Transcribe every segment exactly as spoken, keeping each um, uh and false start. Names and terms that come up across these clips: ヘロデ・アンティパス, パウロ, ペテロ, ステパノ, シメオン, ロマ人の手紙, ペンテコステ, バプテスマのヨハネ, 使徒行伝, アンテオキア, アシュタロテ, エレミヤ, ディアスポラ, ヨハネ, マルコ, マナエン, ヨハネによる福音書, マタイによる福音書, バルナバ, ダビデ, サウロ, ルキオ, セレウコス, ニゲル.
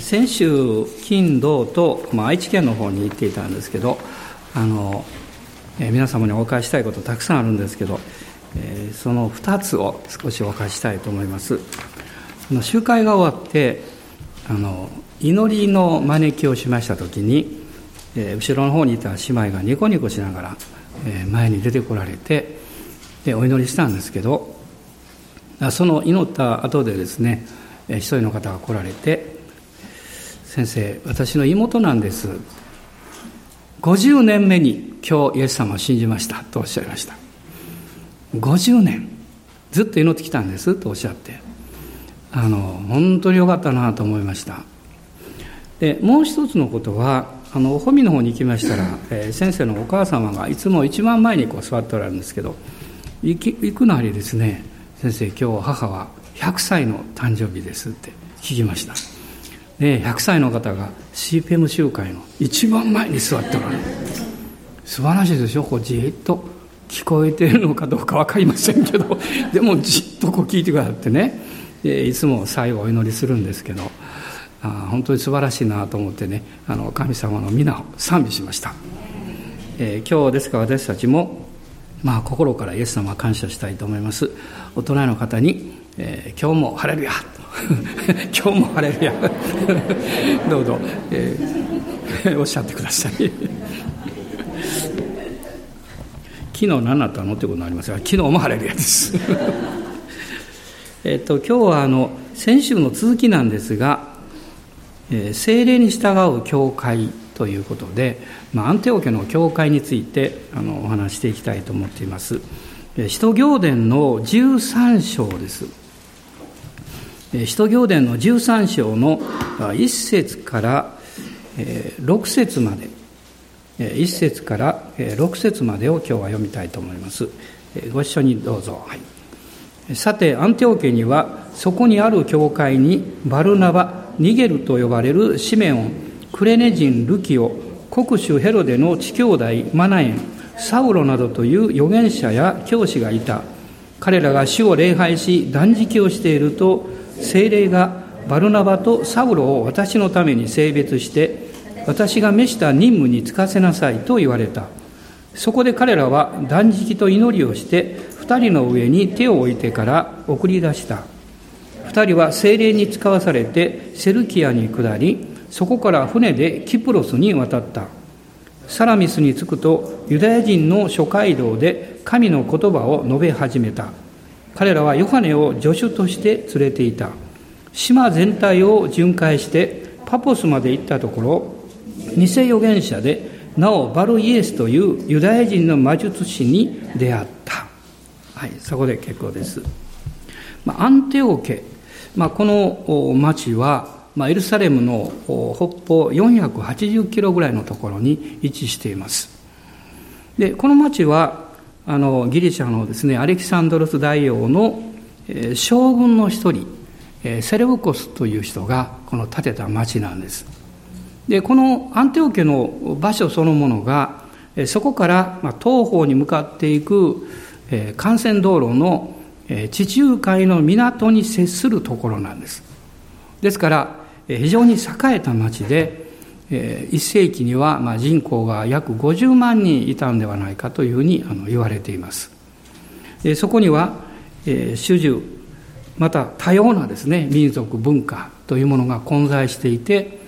先週金土と、まあ、愛知県の方に行っていたんですけど、あの、えー、皆様にお伺いしたいことたくさんあるんですけど、えー、そのふたつを少しお伺いしたいと思います。あの集会が終わってあの祈りの招きをしましたときに、えー、後ろの方にいた姉妹がニコニコしながら、えー、前に出てこられて、でお祈りしたんですけど、その祈った後でですね、えー、一人の方が来られて、先生、私の妹なんです。ごじゅうねんめに今日イエス様を信じましたとおっしゃいました。ごじゅうねんずっと祈ってきたんですとおっしゃって、あの本当に良かったなと思いました。で、もう一つのことは、あのおほみの方に行きましたら、えー、先生のお母様がいつも一番前にこう座っておられるんですけど、行き行くなりですね、先生、今日母はひゃくさいの誕生日ですって聞きました。ひゃくさいの方が シーピーエム 集会の一番前に座っておられる。素晴らしいでしょ。こうじっと聞こえているのかどうか分かりませんけど、でもじっとこう聞いてくださってね、いつも最後お祈りするんですけど、あ本当に素晴らしいなと思ってね、あの神様の皆を賛美しました、えー、今日ですから私たちも、まあ、心からイエス様は感謝したいと思います。お隣の方に、えー、今日もハレルヤ今日もハレルヤどうぞ、えー、おっしゃってください昨日何だったのってことになりますが、昨日もハレルヤですえっと今日はあの先週の続きなんですが、えー、聖霊に従う教会ということで、まあ、アンテオ家の教会についてあのお話していきたいと思っています。使徒行伝のじゅうさん章です。使徒行伝のじゅうさん章のいっ節からろく節まで、いっ節からろく節までを今日は読みたいと思います。ご一緒にどうぞ、はい、さてアンテオ家にはそこにある教会にバルナバ、ニゲルと呼ばれるシメオン、クレネ人ルキオ、国主ヘロデの父兄弟マナエン、サウロなどという預言者や教師がいた。彼らが主を礼拝し断食をしていると、聖霊がバルナバとサウロを私のために聖別して、私が召した任務に就かせなさいと言われた。そこで彼らは断食と祈りをして二人の上に手を置いてから送り出した。二人は聖霊に使わされてセルキアに下り、そこから船でキプロスに渡った。サラミスに着くとユダヤ人の諸街道で神の言葉を述べ始めた。彼らはヨハネを助手として連れていた。島全体を巡回してパポスまで行ったところ、偽預言者でなおバルイエスというユダヤ人の魔術師に出会った、はい、そこで結構です。まあ、アンテオ家、まあ、この町は、まあ、エルサレムの北方よんひゃくはちじゅっキロぐらいのところに位置しています。でこの町はあのギリシャのですね、アレキサンドロス大王の、えー、将軍の一人、えー、セレブコスという人がこの建てた町なんです。でこのアンテオ家の場所そのものが、えー、そこから、まあ、東方に向かっていく、えー、幹線道路の、えー、地中海の港に接するところなんです。ですから、えー、非常に栄えた町で、いっ世紀にはまあ人口が約ごじゅうまんにんいたんではないかというふうにあの言われています。そこには、えー、種々また多様なですね、民族文化というものが混在していて、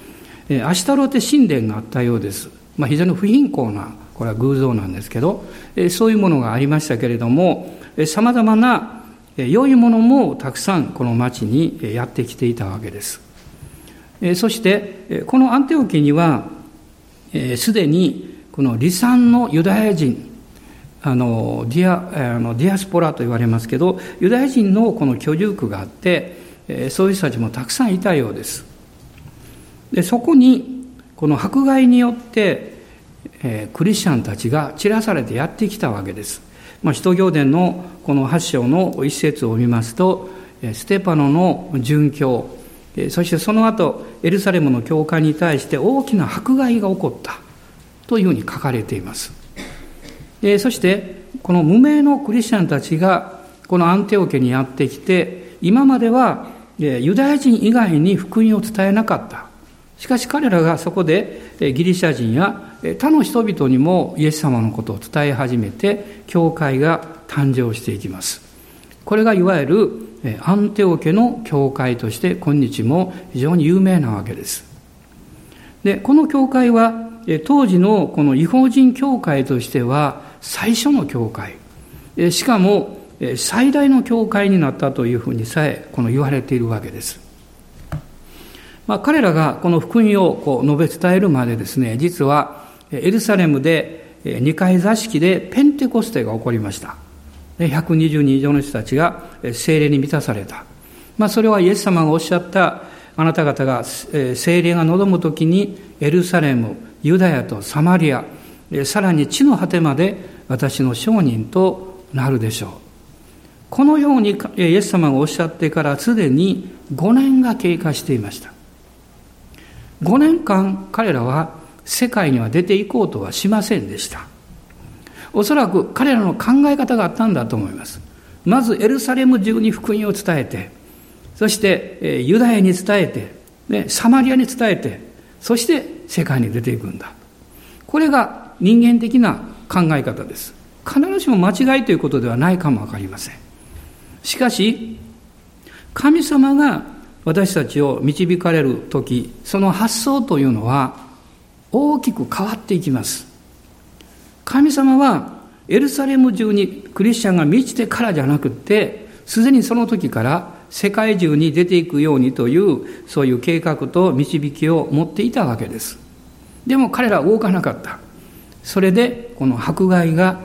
アシュタロテ神殿があったようです。まあ、非常に不貧困な、これは偶像なんですけど、そういうものがありましたけれども、さまざまな良いものもたくさんこの町にやってきていたわけです。そしてこのアンテオ家にはすでにこの離散のユダヤ人、あのディア、あのディアスポラと言われますけど、ユダヤ人のこの居住区があって、そういう人たちもたくさんいたようです。でそこにこの迫害によってクリスチャンたちが散らされてやってきたわけです。まあ、使徒行伝のこのはち章の一節を見ますと、ステパノの殉教、そしてその後エルサレムの教会に対して大きな迫害が起こったというふうに書かれています。そしてこの無名のクリスチャンたちがこのアンテオ家にやってきて、今まではユダヤ人以外に福音を伝えなかった。しかし彼らがそこでギリシャ人や他の人々にもイエス様のことを伝え始めて、教会が誕生していきます。これがいわゆるアンテオ家の教会として今日も非常に有名なわけです。で、この教会は当時のこの異邦人教会としては最初の教会、しかも最大の教会になったというふうにさえこの言われているわけです。まあ、彼らがこの福音をこう述べ伝えるまでですね、実はエルサレムでにかい座敷でペンテコステが起こりました。ひゃくにじゅうにん以上の人たちが聖霊に満たされた。まあ、それはイエス様がおっしゃった、あなた方が聖霊が望むときにエルサレム、ユダヤとサマリア、さらに地の果てまで私の証人となるでしょう。このようにイエス様がおっしゃってからすでにごねんが経過していました。ごねんかん彼らは世界には出ていこうとはしませんでした。おそらく彼らの考え方があったんだと思います。まずエルサレム中に福音を伝えて、そしてユダヤに伝えて、サマリアに伝えて、そして世界に出ていくんだ。これが人間的な考え方です。必ずしも間違いということではないかもわかりません。しかし、神様が私たちを導かれるとき、その発想というのは大きく変わっていきます。神様はエルサレム中にクリスチャンが満ちてからじゃなくて、すでにその時から世界中に出ていくようにという、そういう計画と導きを持っていたわけです。でも彼らは動かなかった。それでこの迫害が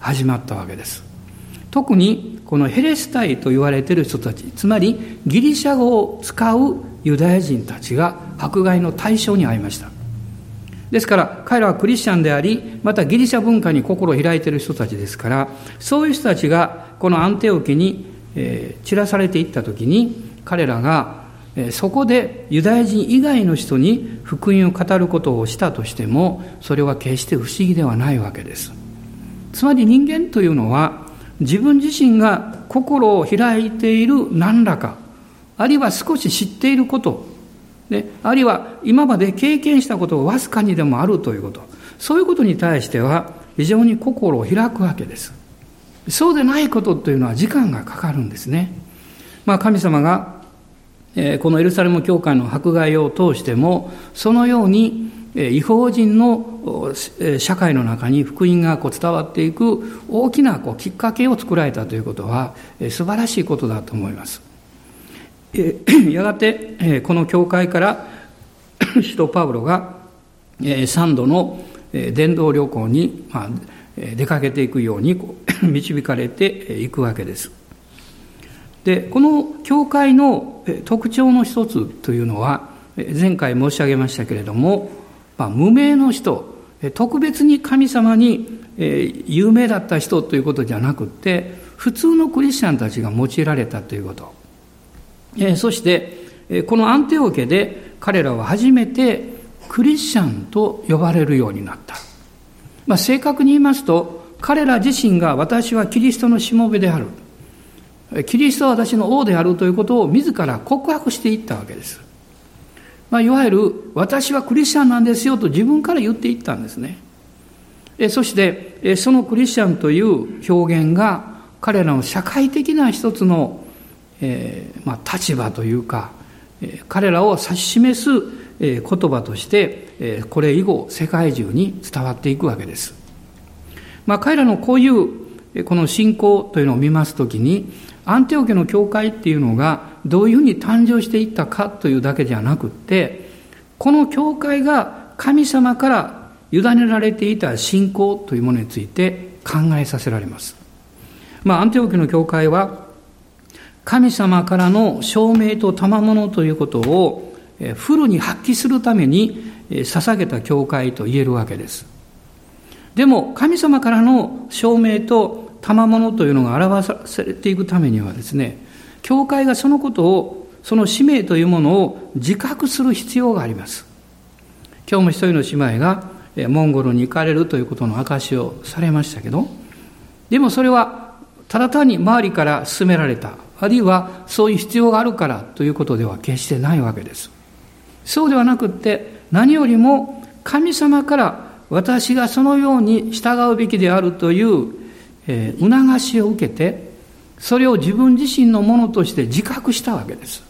始まったわけです。特にこのヘレスタイと言われている人たち、つまりギリシャ語を使うユダヤ人たちが迫害の対象に遭いました。ですから彼らはクリスチャンであり、またギリシャ文化に心を開いている人たちですから、そういう人たちがこのアンテオ家に散らされていったときに、彼らがそこでユダヤ人以外の人に福音を語ることをしたとしても、それは決して不思議ではないわけです。つまり人間というのは、自分自身が心を開いている何らか、あるいは少し知っていること、あるいは今まで経験したことがわずかにでもあるということ、そういうことに対しては非常に心を開くわけです。そうでないことというのは時間がかかるんですね。まあ、神様がこのエルサレム教会の迫害を通しても、そのように異邦人の社会の中に福音が伝わっていく大きなきっかけを作られたということは素晴らしいことだと思います。やがてこの教会から使徒パウロがさんどの伝道旅行に出かけていくように導かれていくわけです。で、この教会の特徴の一つというのは、前回申し上げましたけれども、まあ、無名の人、特別に神様に有名だった人ということじゃなくて、普通のクリスチャンたちが用いられたということ。そして、このアンテオ家で彼らは初めてクリスチャンと呼ばれるようになった。まあ、正確に言いますと、彼ら自身が私はキリストのしもべである。キリストは私の王であるということを自ら告白していったわけです。まあ、いわゆる私はクリスチャンなんですよと自分から言っていったんですね。そしてそのクリスチャンという表現が彼らの社会的な一つの、えーまあ、立場というか、彼らを指し示す言葉としてこれ以後世界中に伝わっていくわけです。まあ、彼らのこういうこの信仰というのを見ますときに、アンテオ家の教会っていうのがどういうふうに誕生していったかというだけじゃなくって、この教会が神様から委ねられていた信仰というものについて考えさせられます。まあ、アンテオ家の教会は神様からの証明と賜物ということをフルに発揮するために捧げた教会と言えるわけです。でも神様からの証明と賜物というのが表されていくためにはですね、教会がそのことを、その使命というものを自覚する必要があります。今日も一人の姉妹がモンゴルに行かれるということの証しをされましたけど、でもそれはただ単に周りから勧められた、あるいはそういう必要があるからということでは決してないわけです。そうではなくって、何よりも神様から私がそのように従うべきであるという、えー、促しを受けて、それを自分自身のものとして自覚したわけです。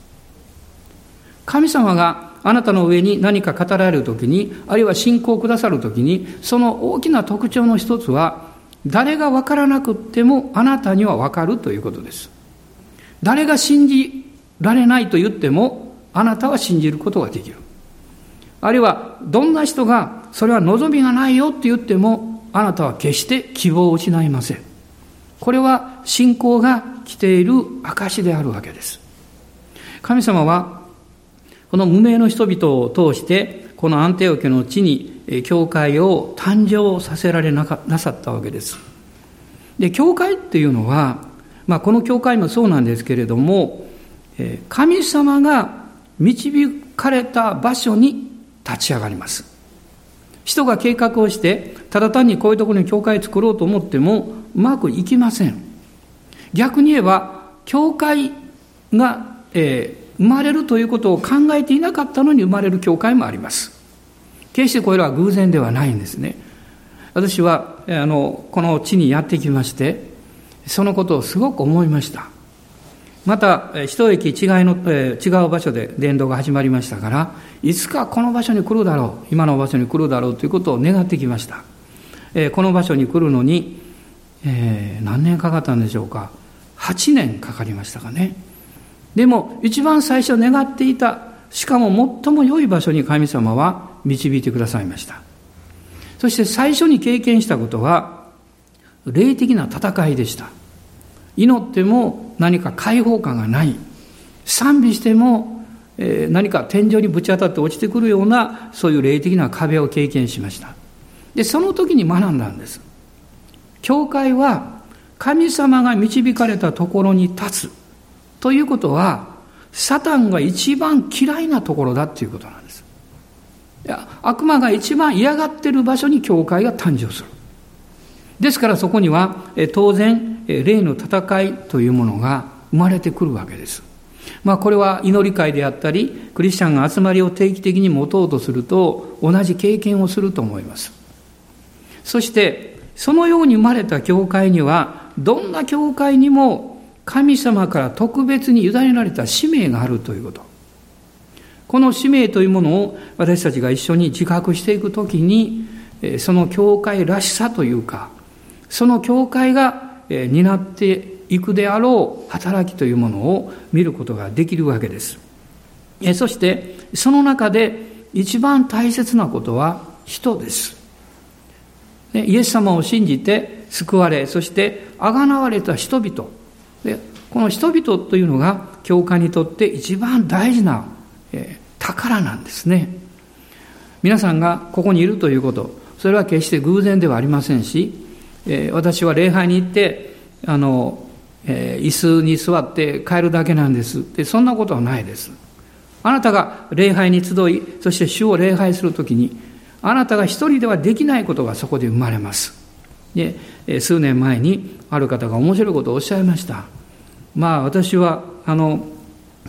神様があなたの上に何か語られるときに、あるいは信仰をくださるときに、その大きな特徴の一つは、誰が分からなくってもあなたには分かるということです。誰が信じられないと言っても、あなたは信じることができる。あるいはどんな人がそれは望みがないよって言っても、あなたは決して希望を失いません。これは信仰が来ている証であるわけです。神様はこの無名の人々を通して、このアンテオキアの地に教会を誕生させられなかなさったわけです。で、教会っていうのは、まあ、この教会もそうなんですけれども、神様が導かれた場所に立ち上がります。人が計画をして、ただ単にこういうところに教会を作ろうと思ってもうまくいきません。逆に言えば、教会が、えー生まれるということを考えていなかったのに生まれる教会もあります。決してこれは偶然ではないんですね。私はあのこの地にやってきまして、そのことをすごく思いました。また一駅違いの、えー、違う場所で伝道が始まりましたから、いつかこの場所に来るだろう、今の場所に来るだろうということを願ってきました、えー、この場所に来るのに、えー、何年かかったんでしょうか。はちねんかかりましたかね。でも一番最初願っていた、しかも最も良い場所に神様は導いてくださいました。そして最初に経験したことは霊的な戦いでした。祈っても何か解放感がない。賛美しても、えー、何か天井にぶち当たって落ちてくるような、そういう霊的な壁を経験しました。で、その時に学んだんです。教会は神様が導かれたところに立つ。ということは、サタンが一番嫌いなところだということなんです。いや、悪魔が一番嫌がっている場所に教会が誕生する。ですからそこにはえ当然霊の戦いというものが生まれてくるわけです。まあ、これは祈り会であったり、クリスチャンが集まりを定期的に持とうとすると同じ経験をすると思います。そしてそのように生まれた教会には、どんな教会にも神様から特別に委ねられた使命があるということ、この使命というものを私たちが一緒に自覚していくときに、その教会らしさというか、その教会が担っていくであろう働きというものを見ることができるわけです。そしてその中で一番大切なことは人です。イエス様を信じて救われ、そして贖われた人々、でこの人々というのが教会にとって一番大事な、えー、宝なんですね。皆さんがここにいるということ、それは決して偶然ではありませんし、えー、私は礼拝に行ってあの、えー、椅子に座って帰るだけなんですって、そんなことはないです。あなたが礼拝に集い、そして主を礼拝するときに、あなたが一人ではできないことがそこで生まれます。で、数年前にある方が面白いことをおっしゃいました。まあ、私はあの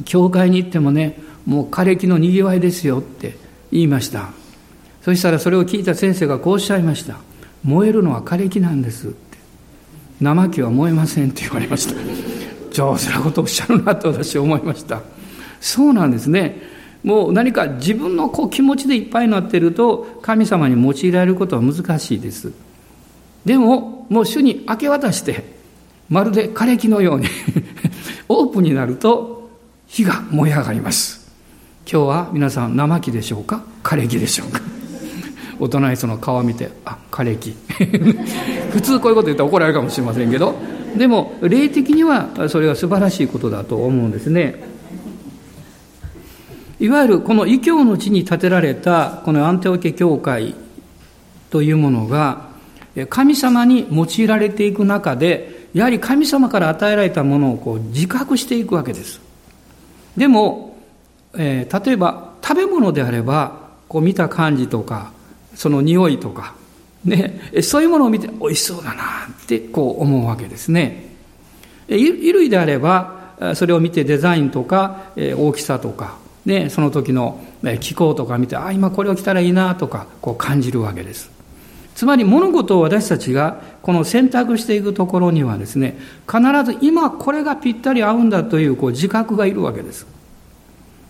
教会に行ってもね、もう枯れ木のにぎわいですよって言いました。そしたらそれを聞いた先生がこうおっしゃいました。燃えるのは枯れ木なんですって、生木は燃えませんって言われました上手なことをおっしゃるなと私は思いました。そうなんですね。もう何か自分のこう気持ちでいっぱいになっていると、神様に用いられることは難しいです。でも、もう主に明け渡して、まるで枯れ木のようにオープンになると火が燃え上がります。今日は皆さん、生木でしょうか、枯れ木でしょうか。お隣その顔を見て、あ、枯れ木。普通こういうこと言ったら怒られるかもしれませんけど、でも霊的にはそれは素晴らしいことだと思うんですね。いわゆるこの異教の地に建てられたこのアンテオキア教会というものが、神様に用いられていく中で、やはり神様から与えられたものをこう自覚していくわけです。でも、えー、例えば食べ物であれば、こう見た感じとか、その匂いとか、ね、そういうものを見て美味しそうだなってこう思うわけですね。衣類であれば、それを見てデザインとか大きさとか、ね、その時の気候とか見て、あ、今これを着たらいいなとかこう感じるわけです。つまり物事を私たちがこの選択していくところにはですね、必ず今これがぴったり合うんだというこう自覚がいるわけです。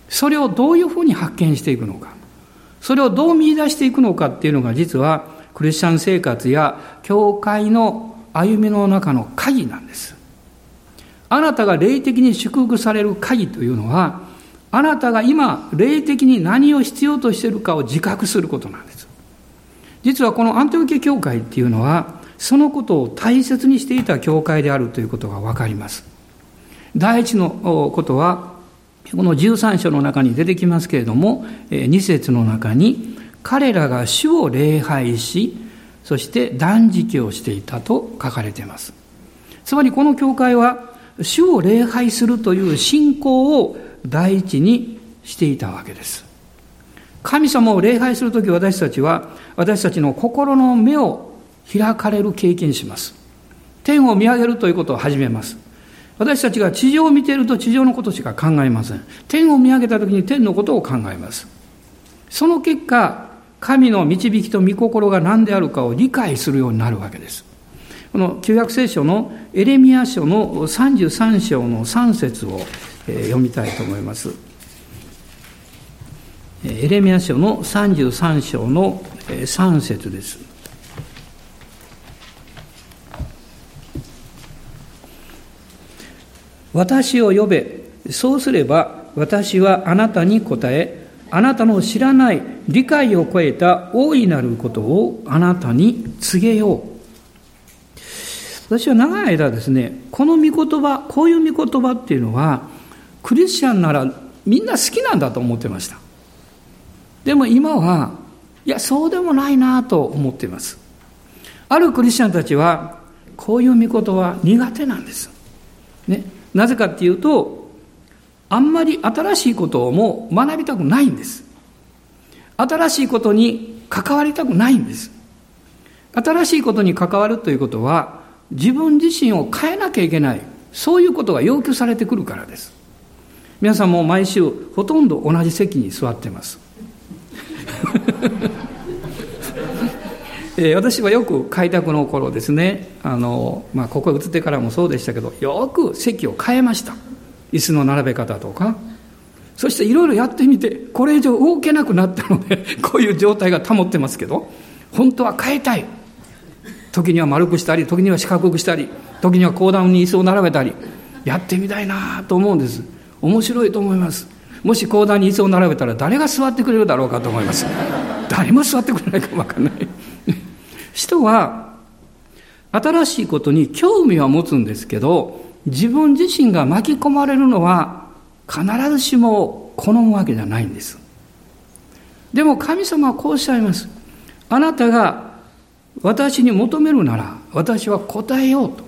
それをどういうふうに発見していくのか、それをどう見出していくのかっていうのが実はクリスチャン生活や教会の歩みの中の鍵なんです。あなたが霊的に祝福される鍵というのは、あなたが今霊的に何を必要としているかを自覚することなんです。実はこのアンテオキア教会っていうのはそのことを大切にしていた教会であるということが分かります。第一のことはこのじゅうさん章の中に出てきますけれども、に節の中に彼らが主を礼拝し、そして断食をしていたと書かれています。つまりこの教会は主を礼拝するという信仰を第一にしていたわけです。神様を礼拝するとき、私たちは私たちの心の目を開かれる経験します。天を見上げるということを始めます。私たちが地上を見ていると地上のことしか考えません。天を見上げたときに天のことを考えます。その結果、神の導きと御心が何であるかを理解するようになるわけです。この旧約聖書のエレミヤ書のさんじゅうさん章のさん節を読みたいと思います。エレミヤ書のさんじゅうさん章のさん節です。私を呼べ、そうすれば私はあなたに答え、あなたの知らない理解を超えた大いなることをあなたに告げよう。私は長い間ですね、この御言葉、こういう御言葉っていうのはクリスチャンならみんな好きなんだと思ってました。でも今はいや、そうでもないなと思っています。あるクリスチャンたちはこういう御言葉苦手なんです、ね、なぜかっていうと、あんまり新しいことをもう学びたくないんです。新しいことに関わりたくないんです。新しいことに関わるということは自分自身を変えなきゃいけない、そういうことが要求されてくるからです。皆さんも毎週ほとんど同じ席に座ってますえー、私はよく開拓の頃ですね、あの、まあ、ここへ移ってからもそうでしたけど、よく席を変えました。椅子の並べ方とか、そしていろいろやってみてこれ以上動けなくなったのでこういう状態が保ってますけど、本当は変えたい。時には丸くしたり、時には四角くしたり、時には講談に椅子を並べたり、やってみたいなと思うんです。面白いと思います。もし講談に椅子を並べたら誰が座ってくれるだろうかと思います誰も座ってくれないか分かんない人は新しいことに興味は持つんですけど、自分自身が巻き込まれるのは必ずしも好むわけじゃないんです。でも神様はこうおっしゃいます。あなたが私に求めるなら私は答えようと。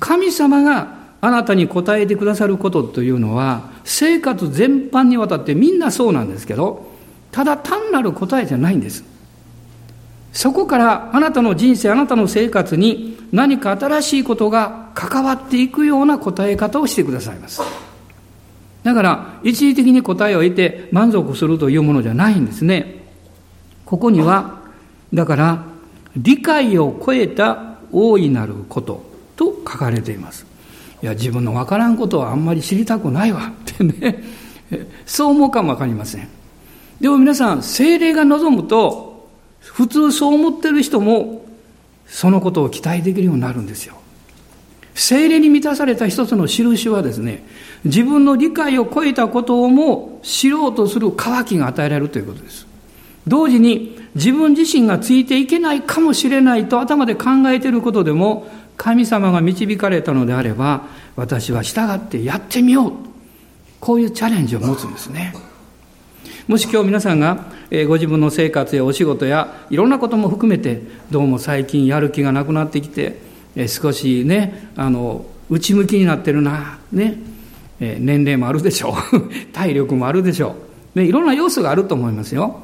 神様があなたに答えてくださることというのは生活全般にわたってみんなそうなんですけど、ただ単なる答えじゃないんです。そこからあなたの人生、あなたの生活に何か新しいことが関わっていくような答え方をしてくださいます。だから一時的に答えを得て満足するというものじゃないんですね。ここにはだから理解を超えた大いなることと書かれています。いや、自分の分からんことはあんまり知りたくないわってねそう思うかも分かりません。でも皆さん、聖霊が望むと普通そう思ってる人もそのことを期待できるようになるんですよ。聖霊に満たされた一つの印はですね、自分の理解を超えたことをも知ろうとする渇きが与えられるということです。同時に自分自身がついていけないかもしれないと頭で考えていることでも、神様が導かれたのであれば私は従ってやってみよう、こういうチャレンジを持つんですね。もし今日皆さんがご自分の生活やお仕事やいろんなことも含めて、どうも最近やる気がなくなってきて少しね、あの内向きになってるな、ね、年齢もあるでしょう体力もあるでしょう、ね、いろんな要素があると思いますよ。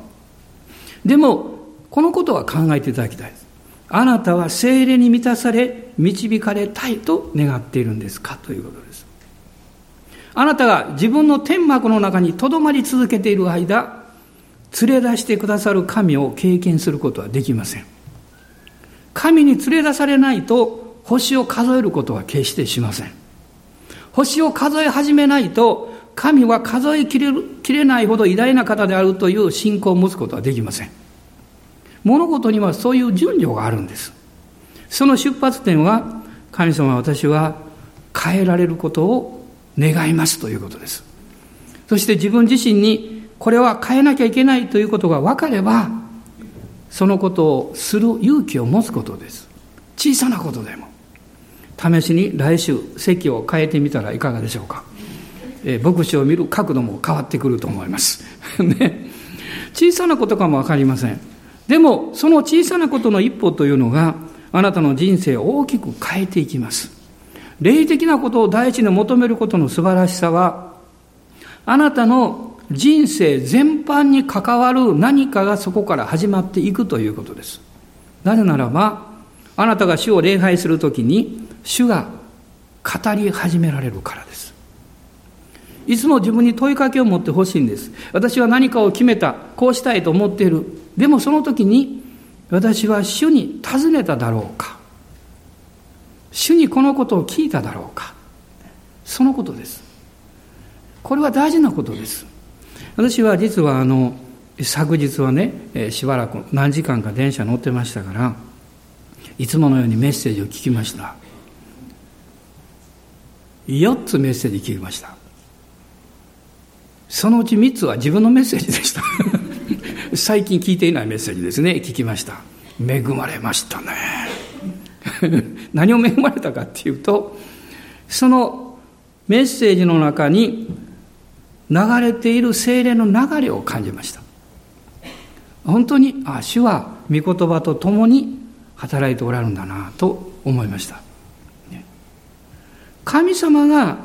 でもこのことは考えていただきたいです。あなたは聖霊に満たされ導かれたいと願っているんですかということです。あなたが自分の天幕の中にとどまり続けている間、連れ出してくださる神を経験することはできません。神に連れ出されないと星を数えることは決してしません。星を数え始めないと神は数えきれる、きれないほど偉大な方であるという信仰を持つことはできません。物事にはそういう順序があるんです。その出発点は、神様は私は変えられることを願いますということです。そして自分自身にこれは変えなきゃいけないということが分かれば、そのことをする勇気を持つことです。小さなことでも。試しに来週席を変えてみたらいかがでしょうか。え牧師を見る角度も変わってくると思います、ね、小さなことかも分かりません。でもその小さなことの一歩というのが、あなたの人生を大きく変えていきます。霊的なことを第一に求めることの素晴らしさは、あなたの人生全般に関わる何かがそこから始まっていくということです。なぜならば、あなたが主を礼拝するときに主が語り始められるからです。いつも自分に問いかけを持ってほしいんです。私は何かを決めた、こうしたいと思っている。でもその時に、私は主に尋ねただろうか、主にこのことを聞いただろうか、そのことです。これは大事なことです。私は実はあの昨日はね、えー、しばらく何時間か電車乗ってましたから、いつものようにメッセージを聞きました。よっつメッセージ聞きました。そのうちみっつは自分のメッセージでした最近聞いていないメッセージですね。聞きました。恵まれましたね何を恵まれたかっていうと、そのメッセージの中に流れている聖霊の流れを感じました。本当に、あ、主は御言葉とともに働いておられるんだなと思いました、ね、神様が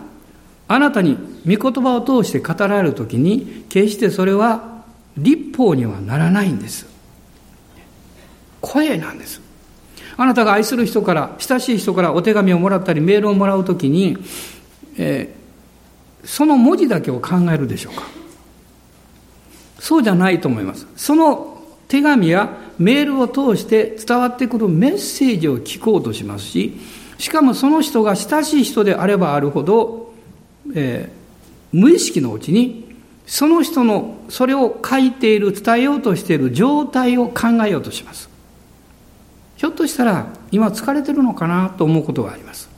あなたに御言葉を通して語られるときに、決してそれは律法にはならないんです。声なんです。あなたが愛する人から、親しい人からお手紙をもらったり、メールをもらうときに、えー、その文字だけを考えるでしょうか。そうじゃないと思います。その手紙やメールを通して伝わってくるメッセージを聞こうとしますし、しかもその人が親しい人であればあるほど、えー、無意識のうちにその人のそれを書いている、伝えようとしている状態を考えようとします。ひょっとしたら今疲れてるのかなと思うことがあります、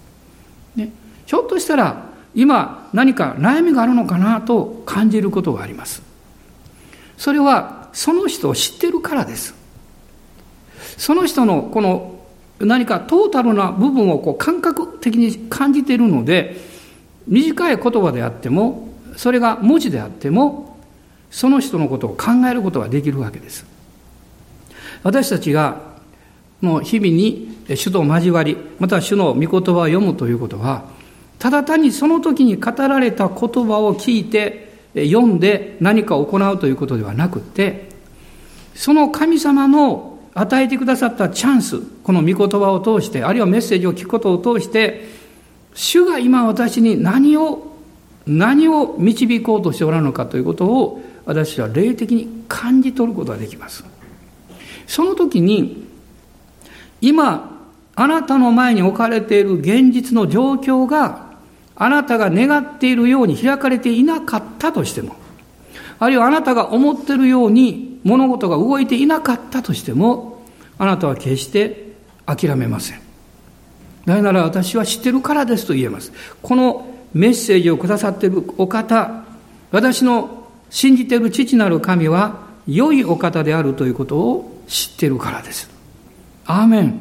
ね、ひょっとしたら今何か悩みがあるのかなと感じることがあります。それはその人を知ってるからです。その人のこの何かトータルな部分をこう感覚的に感じているので、短い言葉であっても、それが文字であっても、その人のことを考えることができるわけです。私たちがもう日々に主と交わり、また主の御言葉を読むということは、ただ単にその時に語られた言葉を聞いて読んで何かを行うということではなくて、その神様の与えてくださったチャンス、この御言葉を通して、あるいはメッセージを聞くことを通して、主が今私に何を何を導こうとしておられるのかということを、私は霊的に感じ取ることができます。その時に、今あなたの前に置かれている現実の状況が、あなたが願っているように開かれていなかったとしても、あるいはあなたが思っているように物事が動いていなかったとしても、あなたは決して諦めません。なぜなら私は知ってるからですと言えます。このメッセージをくださっているお方、私の信じている父なる神は良いお方であるということを知っているからです。アーメン。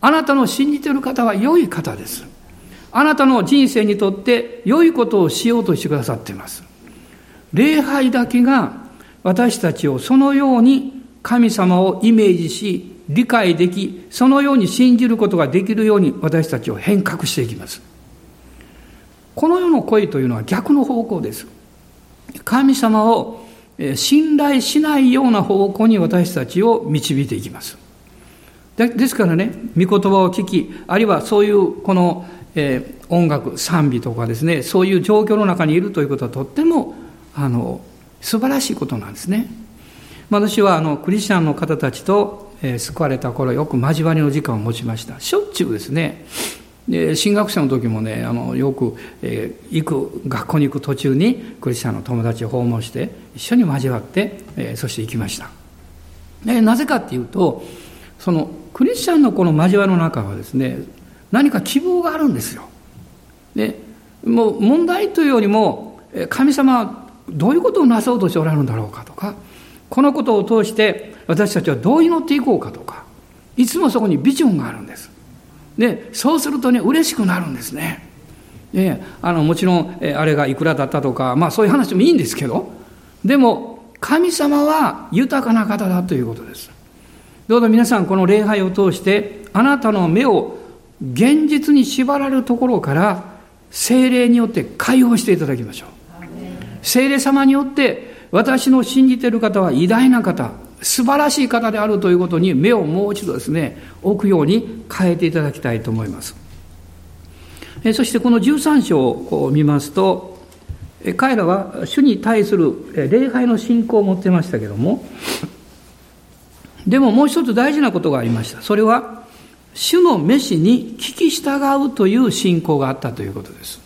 あなたの信じている方は良い方です。あなたの人生にとって良いことをしようとしてくださっています。礼拝だけが私たちをそのように神様をイメージし、理解でき、そのように信じることができるように、私たちを変革していきます。この世の声というのは逆の方向です。神様を信頼しないような方向に私たちを導いていきます。で、ですからね、御言葉を聞き、あるいはそういうこの、えー、音楽、賛美とかですね、そういう状況の中にいるということはとってもあの素晴らしいことなんですね。私はあのクリスチャンの方たちと、えー、救われた頃よく交わりの時間を持ちました。しょっちゅうですね。で進学者の時もね、あのよく、えー、行く学校に行く途中にクリスチャンの友達を訪問して一緒に交わって、えー、そして行きました。でなぜかっていうと、そのクリスチャンのこの交わりの中はですね、何か希望があるんですよ。でもう問題というよりも、神様はどういうことをなさおうとしておられるんだろうかとか、このことを通して私たちはどう祈っていこうかとか、いつもそこにビジョンがあるんです。でそうするとね、嬉しくなるんですね。であのもちろんあれがいくらだったとか、まあ、そういう話もいいんですけど、でも神様は豊かな方だということです。どうぞ皆さん、この礼拝を通してあなたの目を現実に縛られるところから聖霊によって解放していただきましょう。聖霊様によって私の信じている方は偉大な方、素晴らしい方であるということに目をもう一度ですね、置くように変えていただきたいと思います。えそしてこのじゅうさん章を見ますと、彼らは主に対する礼拝の信仰を持ってましたけども、でももう一つ大事なことがありました。それは主の召しに聞き従うという信仰があったということです。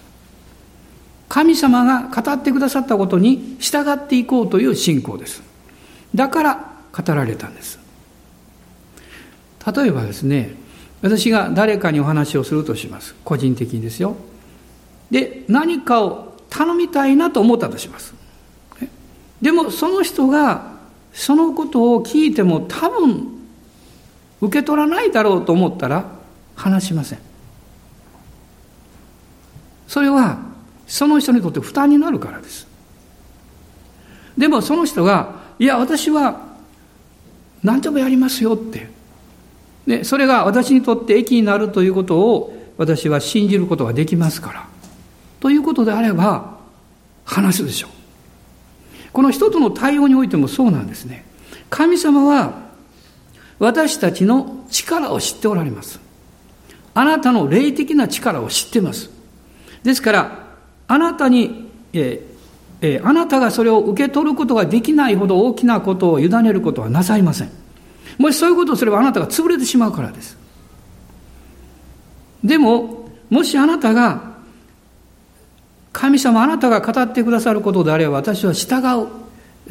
神様が語ってくださったことに従っていこうという信仰です。だから語られたんです。例えばですね、私が誰かにお話をするとします。個人的にですよ。で、何かを頼みたいなと思ったとします。でもその人がそのことを聞いても多分受け取らないだろうと思ったら話しません。それはその人にとって負担になるからです。でもその人が、いや私は何でもやりますよって、でそれが私にとって益になるということを私は信じることができますからということであれば話すでしょう。この人との対応においてもそうなんですね。神様は私たちの力を知っておられます。あなたの霊的な力を知っています。ですから、あなたに、えーえー、あなたがそれを受け取ることができないほど大きなことを委ねることはなさいません。もしそういうことをすればあなたが潰れてしまうからです。でも、もしあなたが、神様あなたが語ってくださることであれば、私は従う。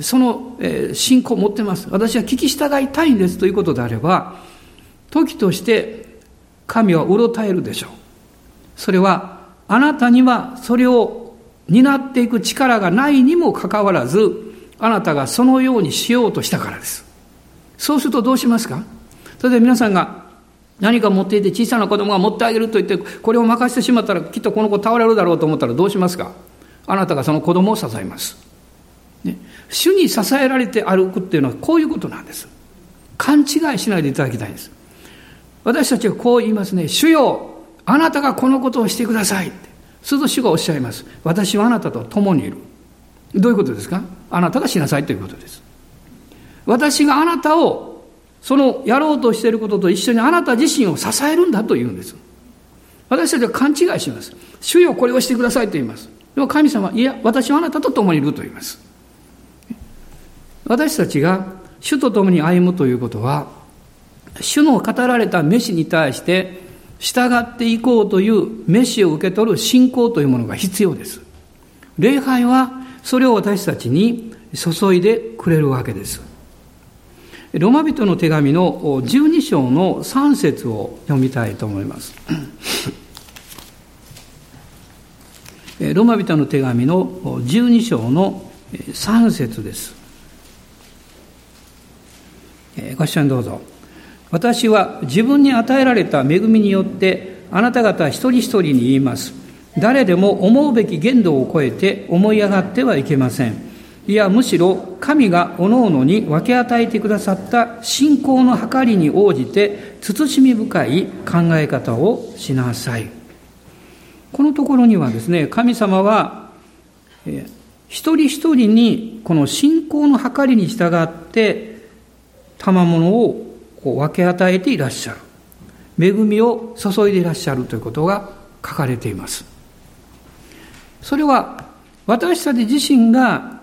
その信仰を持ってます、私は聞き従いたいんですということであれば、時として神はうろたえるでしょう。それはあなたにはそれを担っていく力がないにもかかわらず、あなたがそのようにしようとしたからです。そうするとどうしますか。それで皆さんが何か持っていて、小さな子供が持ってあげると言ってこれを任せてしまったら、きっとこの子倒れるだろうと思ったらどうしますか。あなたがその子供を支えますね、主に支えられて歩くっていうのはこういうことなんです。勘違いしないでいただきたいんです。私たちはこう言いますね。主よ、あなたがこのことをしてくださいって、すると主がおっしゃいます。私はあなたと共にいる。どういうことですか。あなたがしなさいということです。私があなたをそのやろうとしていることと一緒にあなた自身を支えるんだと言うんです。私たちは勘違いします。主よ、これをしてくださいと言います。でも神様は、いや私はあなたと共にいると言います。私たちが主と共に歩むということは、主の語られた召しに対して従っていこうという召しを受け取る信仰というものが必要です。礼拝はそれを私たちに注いでくれるわけです。ロマ人の手紙のじゅうに章のさん節を読みたいと思います。ロマ人の手紙のじゅうに章のさん節です。ご一緒にどうぞ。私は自分に与えられた恵みによってあなた方一人一人に言います。誰でも思うべき限度を超えて思い上がってはいけません。いやむしろ神がおのおのに分け与えてくださった信仰の計りに応じて慎み深い考え方をしなさい。このところにはですね、神様は、えー、一人一人にこの信仰の計りに従って賜物をこう分け与えていらっしゃる、恵みを注いでいらっしゃるということが書かれています。それは私たち自身が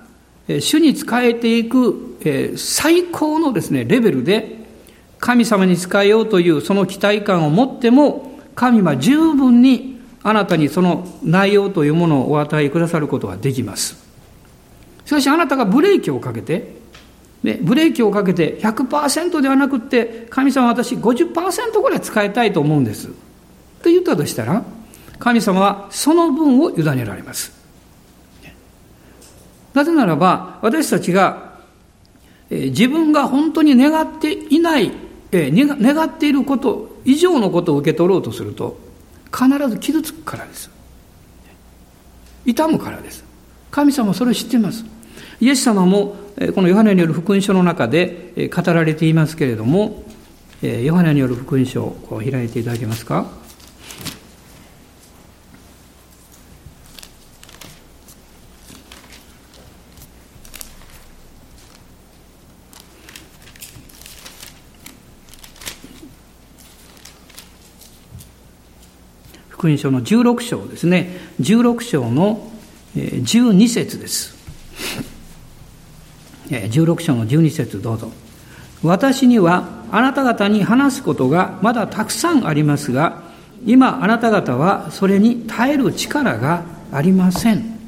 主に仕えていく最高のですねレベルで神様に仕えようというその期待感を持っても、神は十分にあなたにその内容というものをお与えくださることができます。しかしあなたがブレーキをかけて、でブレーキをかけて ひゃくパーセント ではなくって、神様私 ごじゅっパーセント ぐらい使いたいと思うんですと言ったとしたら、神様はその分を委ねられます。なぜならば私たちが自分が本当に願っていない願っていること以上のことを受け取ろうとすると、必ず傷つくからです。痛むからです。神様はそれを知っています。イエス様もこのヨハネによる福音書の中で語られていますけれども、ヨハネによる福音書を開いていただけますか。福音書のじゅうろく章ですね。じゅうろく章のじゅうに節です。じゅうろく章のじゅうに節どうぞ。私にはあなた方に話すことがまだたくさんありますが、今あなた方はそれに耐える力がありません。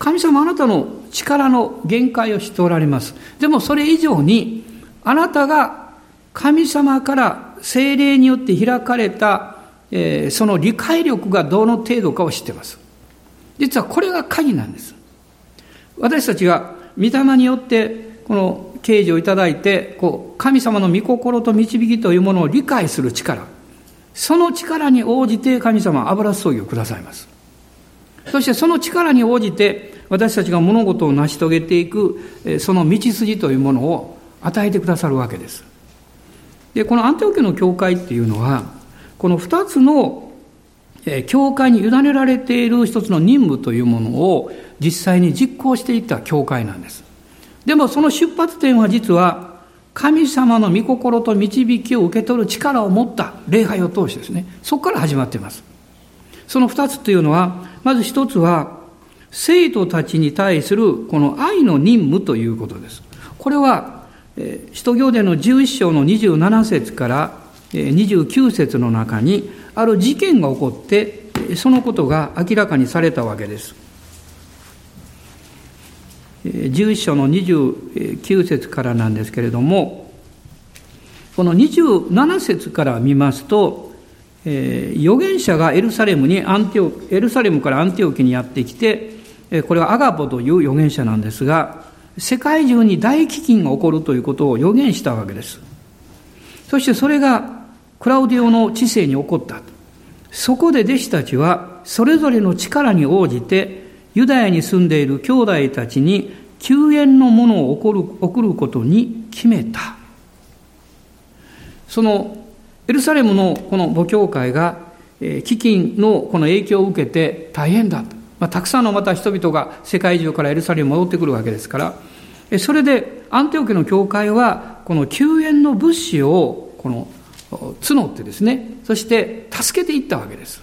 神様あなたの力の限界を知っておられます。でもそれ以上に、あなたが神様から聖霊によって開かれた、えー、その理解力がどの程度かを知っています。実はこれが鍵なんです。私たちが御霊によってこの啓示をいただいて、こう神様の御心と導きというものを理解する力、その力に応じて神様は油注ぎをくださいます。そしてその力に応じて私たちが物事を成し遂げていくその道筋というものを与えてくださるわけです。でこのアンテオキアの教会っていうのは、この二つの教会に委ねられている一つの任務というものを実際に実行していった教会なんです。でもその出発点は、実は神様の御心と導きを受け取る力を持った礼拝を通してですね、そこから始まっています。その二つというのは、まず一つは生徒たちに対するこの愛の任務ということです。これは使徒行伝のじゅういち章のにじゅうなな節からにじゅうきゅう節の中に、ある事件が起こって、そのことが明らかにされたわけです。じゅういち章のにじゅうきゅう節からなんですけれども、このにじゅうなな節から見ますと、預言者がエルサレムにアンテオエルサレムからアンテオキにやってきて、これはアガボという預言者なんですが、世界中に大飢饉が起こるということを予言したわけです。そしてそれがクラウディオの治世に起こった。そこで弟子たちはそれぞれの力に応じて、ユダヤに住んでいる兄弟たちに救援のものを送る、送ることに決めた。そのエルサレムのこの母教会が飢饉のこの影響を受けて大変だと、まあ、たくさんのまた人々が世界中からエルサレムに戻ってくるわけですから、それでアンテオキの教会はこの救援の物資をこの募ってですね、そして助けていったわけです。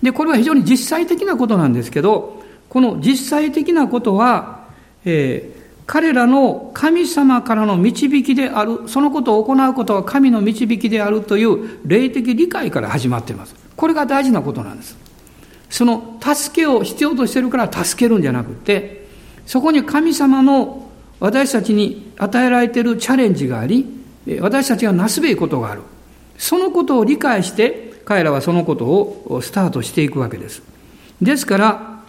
でこれは非常に実際的なことなんですけど、この実際的なことは、えー、彼らの神様からの導きである、そのことを行うことは神の導きであるという霊的理解から始まっています。これが大事なことなんです。その助けを必要としているから助けるんじゃなくて、そこに神様の私たちに与えられているチャレンジがあり、私たちがなすべきことがある、そのことを理解して彼らはそのことをスタートしていくわけです。ですから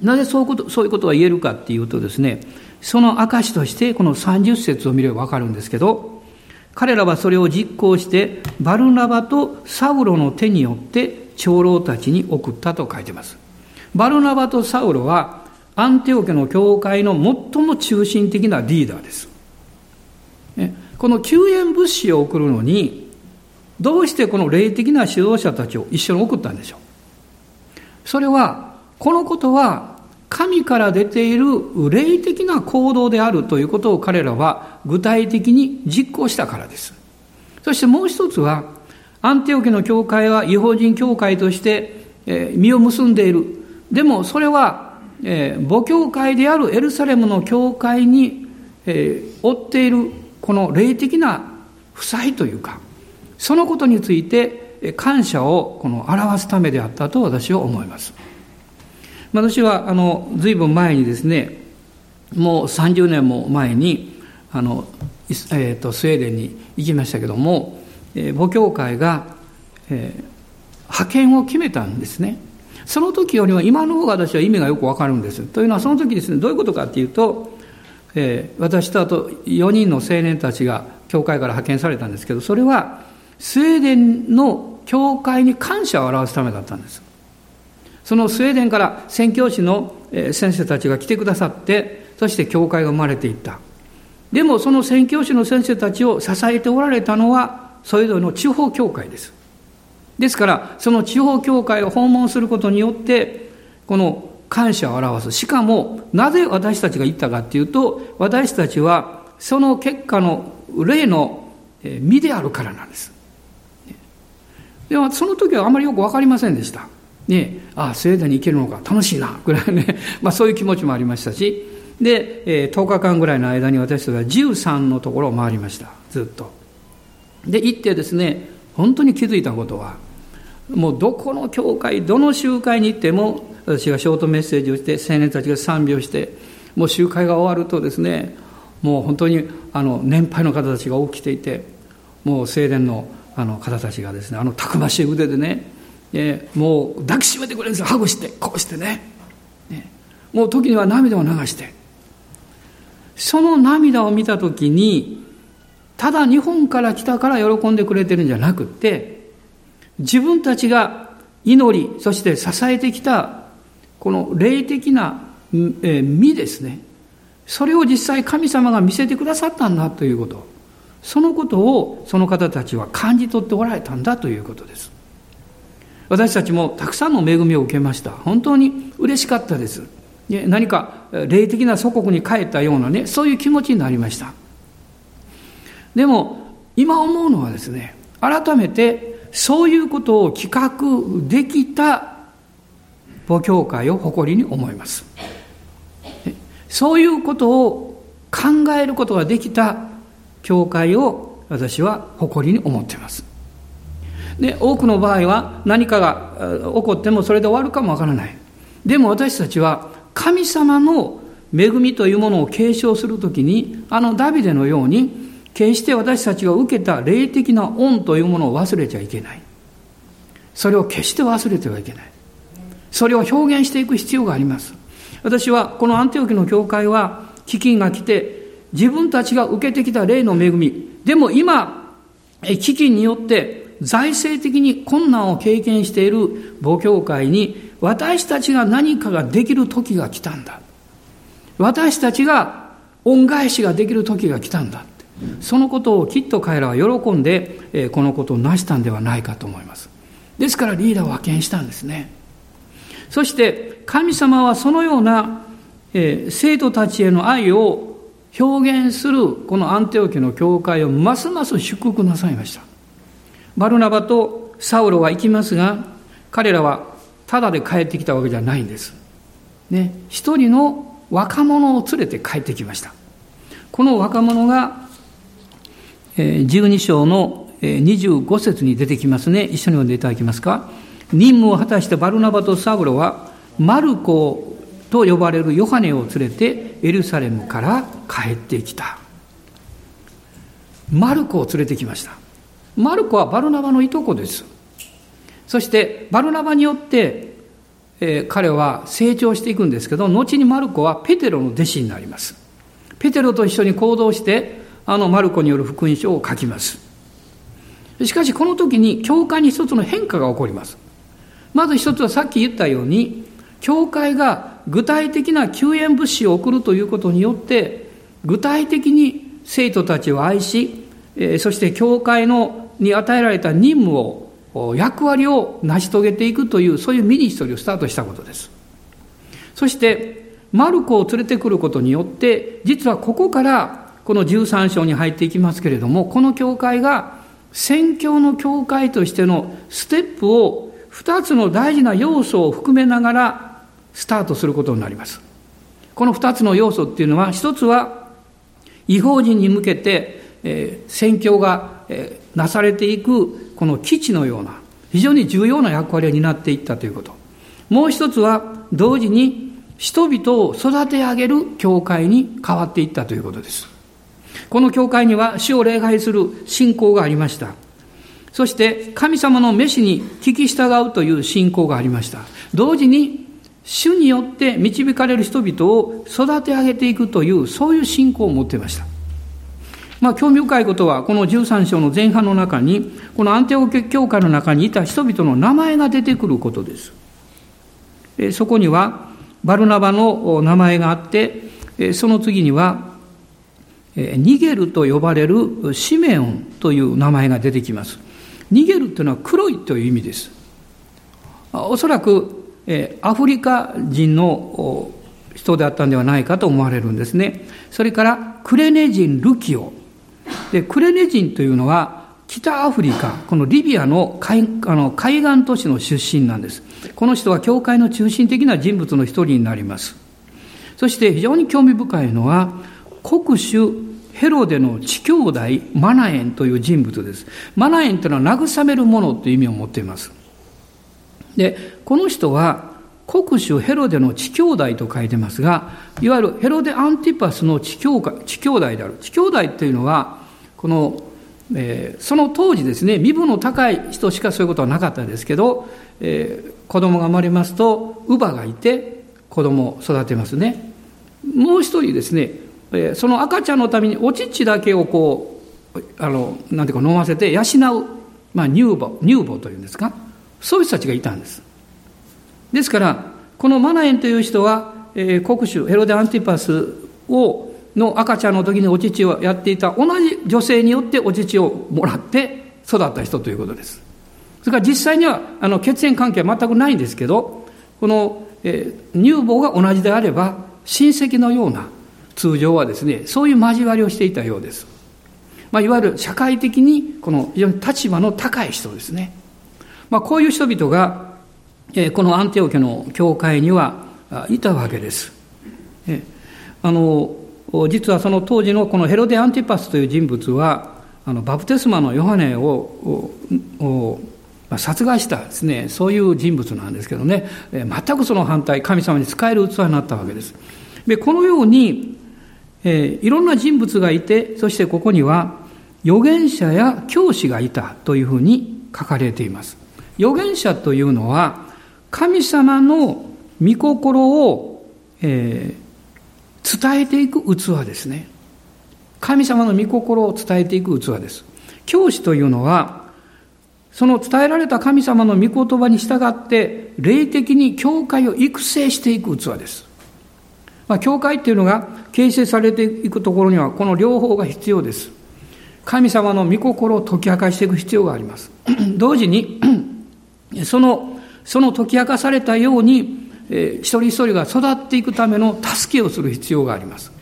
なぜそういうこと、そういうことが言えるかっていうとですね、その証としてこのさんじゅう節を見ればわかるんですけど、彼らはそれを実行してバルナバとサウロの手によって長老たちに送ったと書いてます。バルナバとサウロはアンテオケの教会の最も中心的なリーダーです、ね。この救援物資を送るのに、どうしてこの霊的な指導者たちを一緒に送ったんでしょう。それは、このことは神から出ている霊的な行動であるということを彼らは具体的に実行したからです。そしてもう一つは、アンティオキの教会は異邦人教会として実を結んでいる。でもそれは母教会であるエルサレムの教会に負っているこの霊的な負債というか、そのことについて感謝をこの表すためであったと私は思います。私はあの随分前にですね、もうさんじゅうねんも前にあの、えー、とスウェーデンに行きましたけども、えー、母教会が、えー、派遣を決めたんですね。その時よりも今の方が私は意味がよくわかるんです。というのはその時ですね、どういうことかっていうと、えー、私とあとよにんの青年たちが教会から派遣されたんですけど、それはスウェーデンの教会に感謝を表すためだったんです。そのスウェーデンから宣教師の先生たちが来てくださって、そして教会が生まれていった。でもその宣教師の先生たちを支えておられたのはそれぞれの地方教会です。ですからその地方教会を訪問することによってこの感謝を表す。しかもなぜ私たちが行ったかっていうと、私たちはその結果の霊の実であるからなんです。でもその時はあまりよく分かりませんでしたね。ああ、スウェーデンに行けるのか、楽しいなぐらいねまあそういう気持ちもありましたし、で、えー、とおかかんぐらいの間に私たちはじゅうさんのところを回りました。ずっとで行ってですね、本当に気づいたことは、もうどこの教会どの集会に行っても私がショートメッセージをして、青年たちが賛美をして、もう集会が終わるとですね、もう本当にあの年配の方たちが起きていて、もう聖殿 の, あの方たちがですね、あのたくましい腕でね、えー、もう抱きしめてくれるんですよ。ハグしてこうして ね, ねもう時には涙を流して、その涙を見た時に、ただ日本から来たから喜んでくれてるんじゃなくて、自分たちが祈り、そして支えてきたこの霊的な実ですね、それを実際神様が見せてくださったんだということ、そのことをその方たちは感じ取っておられたんだということです。私たちもたくさんの恵みを受けました。本当に嬉しかったです。何か霊的な祖国に帰ったようなね、そういう気持ちになりました。でも今思うのはですね、改めてそういうことを企画できた母教会を誇りに思います。そういうことを考えることができた教会を私は誇りに思っています。で、多くの場合は何かが起こってもそれで終わるかもわからない。でも私たちは神様の恵みというものを継承するときに、あのダビデのように決して私たちが受けた霊的な恩というものを忘れちゃいけない。それを決して忘れてはいけない。それを表現していく必要があります。私はこのアンティオキの教会は飢饉が来て、自分たちが受けてきた霊の恵み、でも今飢饉によって財政的に困難を経験している母教会に、私たちが何かができる時が来たんだ、私たちが恩返しができる時が来たんだって、そのことをきっと彼らは喜んでこのことを成したんではないかと思います。ですからリーダーを派遣したんですね。そして神様はそのような生徒たちへの愛を表現するこのアンテオキの教会をますます祝福なさいました。バルナバとサウロは行きますが、彼らはただで帰ってきたわけじゃないんです、ね、一人の若者を連れて帰ってきました。この若者がじゅうに章のにじゅうご節に出てきますね。一緒に読んでいただけますか。任務を果たしたバルナバとサウロはマルコと呼ばれるヨハネを連れてエルサレムから帰ってきた。マルコを連れてきました。マルコはバルナバのいとこです。そしてバルナバによって、えー、彼は成長していくんですけど、後にマルコはペテロの弟子になります。ペテロと一緒に行動して、あのマルコによる福音書を書きます。しかしこの時に教会に一つの変化が起こります。まず一つはさっき言ったように、教会が具体的な救援物資を送るということによって、具体的に生徒たちを愛し、えー、そして教会のに与えられた任務を、役割を成し遂げていくという、そういうミニストリーをスタートしたことです。そしてマルコを連れてくることによって、実はここからこのじゅうさん章に入っていきますけれども、この教会が宣教の教会としてのステップをふたつの大事な要素を含めながらスタートすることになります。このふたつの要素っていうのは、ひとつは異邦人に向けて、えー、宣教が、えー、なされていくこの基地のような非常に重要な役割を担っていったということ。もう一つは同時に人々を育て上げる教会に変わっていったということです。この教会には主を礼拝する信仰がありました。そして神様の召しに聞き従うという信仰がありました。同時に主によって導かれる人々を育て上げていくという、そういう信仰を持っていました。まあ、興味深いことは、このじゅうさん章の前半の中にこのアンテオキア教会の中にいた人々の名前が出てくることです。そこにはバルナバの名前があって、その次にはニゲルと呼ばれるシメオンという名前が出てきます。ニゲルというのは黒いという意味です。おそらくアフリカ人の人であったんではないかと思われるんですね。それからクレネ人ルキオで、クレネ人というのは北アフリカ、このリビアの 海, あの海岸都市の出身なんです。この人は教会の中心的な人物の一人になります。そして非常に興味深いのは、国主ヘロデの地兄弟マナエンという人物です。マナエンというのは慰めるものという意味を持っています。で、この人は国主ヘロデの地兄弟と書いてますが、いわゆるヘロデアンティパスの地 兄, 地兄弟である。地兄弟というのはこのえー、その当時ですね、身分の高い人しかそういうことはなかったんですけど、えー、子供が生まれますと乳母がいて子供を育てますね。もう一人ですね、えー、その赤ちゃんのためにお乳だけをこうあのなんていうか飲ませて養う、まあ、乳母乳母というんですか、そういう人たちがいたんです。ですからこのマナエンという人は、えー、国主ヘロデアンティパスをの赤ちゃんの時にお乳をやっていた同じ女性によってお乳をもらって育った人ということです。それから実際にはあの血縁関係は全くないんですけど、この、えー、乳母が同じであれば親戚のような、通常はですねそういう交わりをしていたようです。まあ、いわゆる社会的にこの非常に立場の高い人ですね。まあ、こういう人々が、えー、このアンテオキアの教会にはいたわけです。えー、あの実はその当時のこのヘロデ・アンティパスという人物は、あのバプテスマのヨハネを、を殺害したですね、そういう人物なんですけどね、全くその反対、神様に仕える器になったわけです。で、このように、えー、いろんな人物がいて、そしてここには預言者や教師がいたというふうに書かれています。預言者というのは神様の御心を、えー伝えていく器ですね。神様の御心を伝えていく器です。教師というのはその伝えられた神様の御言葉に従って霊的に教会を育成していく器です。まあ、教会というのが形成されていくところにはこの両方が必要です。神様の御心を解き明かしていく必要があります。同時にその、その解き明かされたようにえー、一人一人が育っていくための助けをする必要があります。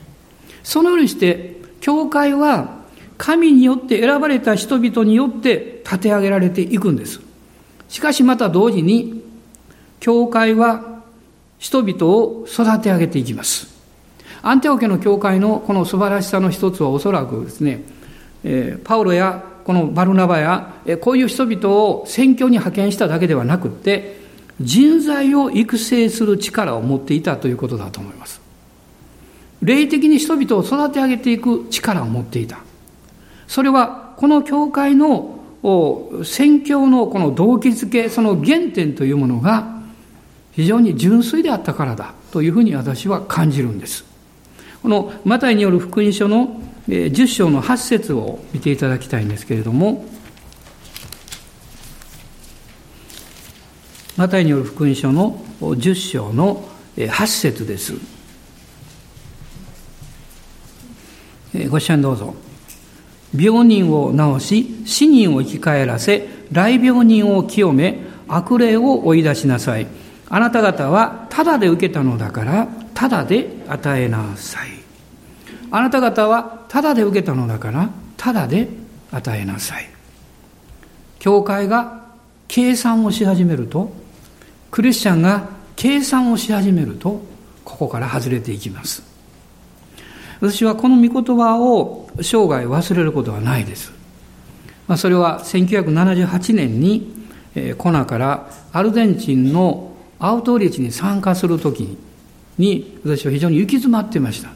そのようにして教会は神によって選ばれた人々によって立て上げられていくんです。しかしまた同時に教会は人々を育て上げていきます。アンテオキアの教会のこの素晴らしさの一つはおそらくですね、えー、パウロやこのバルナバや、えー、こういう人々を宣教に派遣しただけではなくって人材を育成する力を持っていたということだと思います。霊的に人々を育て上げていく力を持っていた。それはこの教会の宣教のこの動機づけ、その原点というものが非常に純粋であったからだというふうに私は感じるんです。このマタイによる福音書のじゅっ章のはち節を見ていただきたいんですけれども、マタイによる福音書のじゅっ章のはち節です。ご視聴どうぞ。病人を治し死人を生き返らせ癩病人を清め悪霊を追い出しなさい。あなた方はただで受けたのだからただで与えなさい。あなた方はただで受けたのだからただで与えなさい。教会が計算をし始めると、クリスチャンが計算をし始めると、ここから外れていきます。私はこの御言葉を生涯忘れることはないです。まあ、それはせんきゅうひゃくななじゅうはちねんにコナからアルゼンチンのアウトリーチに参加するときに、私は非常に行き詰まっていました。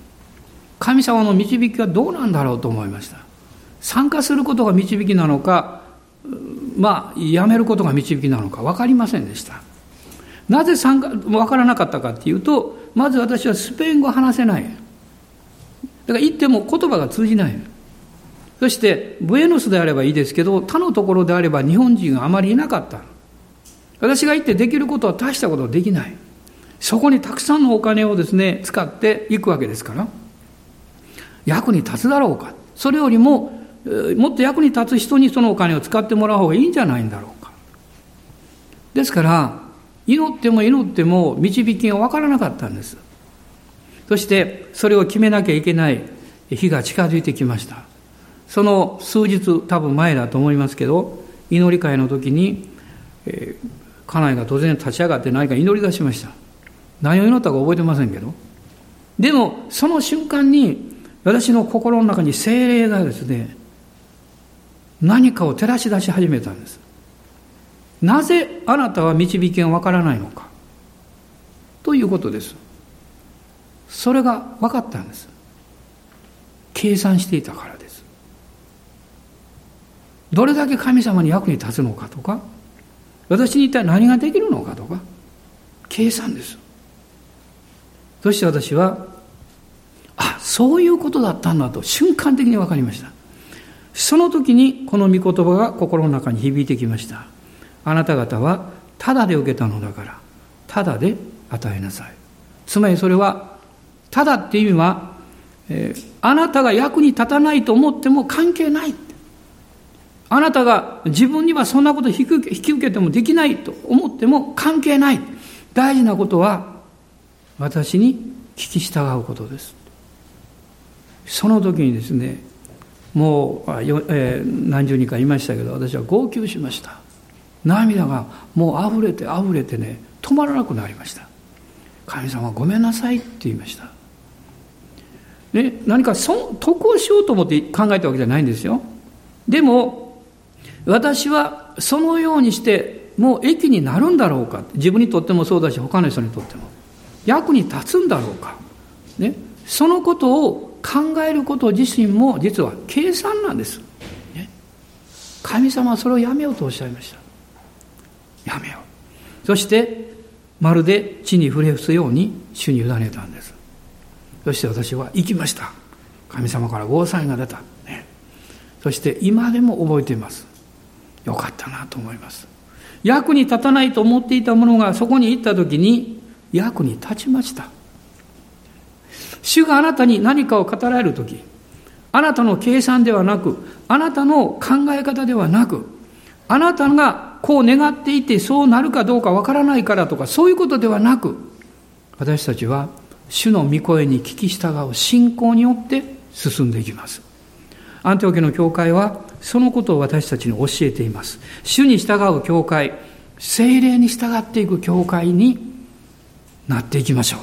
神様の導きはどうなんだろうと思いました。参加することが導きなのか、まあ、やめることが導きなのか分かりませんでした。なぜ参加分からなかったかっていうと、まず私はスペイン語話せない。だから行っても言葉が通じない。そしてブエノスであればいいですけど、他のところであれば日本人があまりいなかった。私が行ってできることは大したことはできない。そこにたくさんのお金をですね、使っていくわけですから、役に立つだろうか。それよりももっと役に立つ人にそのお金を使ってもらう方がいいんじゃないんだろうか。ですから祈っても祈っても導きが分からなかったんです。そしてそれを決めなきゃいけない日が近づいてきました。その数日多分前だと思いますけど、祈り会の時に、えー、家内が突然立ち上がって何か祈り出しました。何を祈ったか覚えてませんけど、でもその瞬間に私の心の中に精霊がですね、何かを照らし出し始めたんです。なぜあなたは導きがわからないのかということです。それが分かったんです。計算していたからです。どれだけ神様に役に立つのかとか、私に一体何ができるのかとか、計算です。そして私は、あ、そういうことだったんだと瞬間的に分かりました。その時にこの御言葉が心の中に響いてきました。あなた方はただで受けたのだから、ただで与えなさい。つまりそれは、ただっていう意味は、えー、あなたが役に立たないと思っても関係ない。あなたが自分にはそんなこと引き受け、引き受けてもできないと思っても関係ない。大事なことは私に聞き従うことです。その時にですね、もう、えー、何十人か言いましたけど、私は号泣しました。涙がもう溢れて溢れてね、止まらなくなりました。神様ごめんなさいって言いました、ね、何かそ得をしようと思って考えたわけじゃないんですよ。でも私はそのようにしてもう益になるんだろうか、自分にとってもそうだし他の人にとっても役に立つんだろうか、ね、そのことを考えること自身も実は計算なんです、ね、神様はそれをやめようとおっしゃいました。やめよう。そしてまるで地に触れ伏すように主に委ねたんです。そして私は行きました。神様からゴーサインが出た、ね、そして今でも覚えています。よかったなと思います。役に立たないと思っていたものがそこに行った時に役に立ちました。主があなたに何かを語られるとき、あなたの計算ではなく、あなたの考え方ではなく、あなたがこう願っていてそうなるかどうかわからないからとか、そういうことではなく、私たちは主の御声に聞き従う信仰によって進んでいきます。アンテオケの教会はそのことを私たちに教えています。主に従う教会、聖霊に従っていく教会になっていきましょう。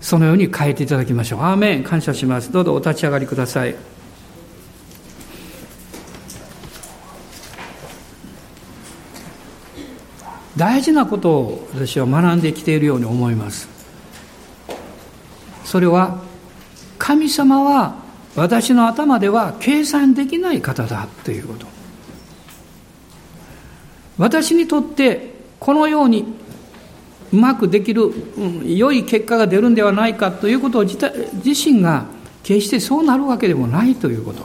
そのように変えていただきましょう。アーメン。感謝します。どうぞお立ち上がりください。大事なことを私は学んできているように思います。それは、神様は私の頭では計算できない方だということ。私にとってこのようにうまくできる、うん、良い結果が出るんではないかということを 自, 自身が決してそうなるわけでもないということ。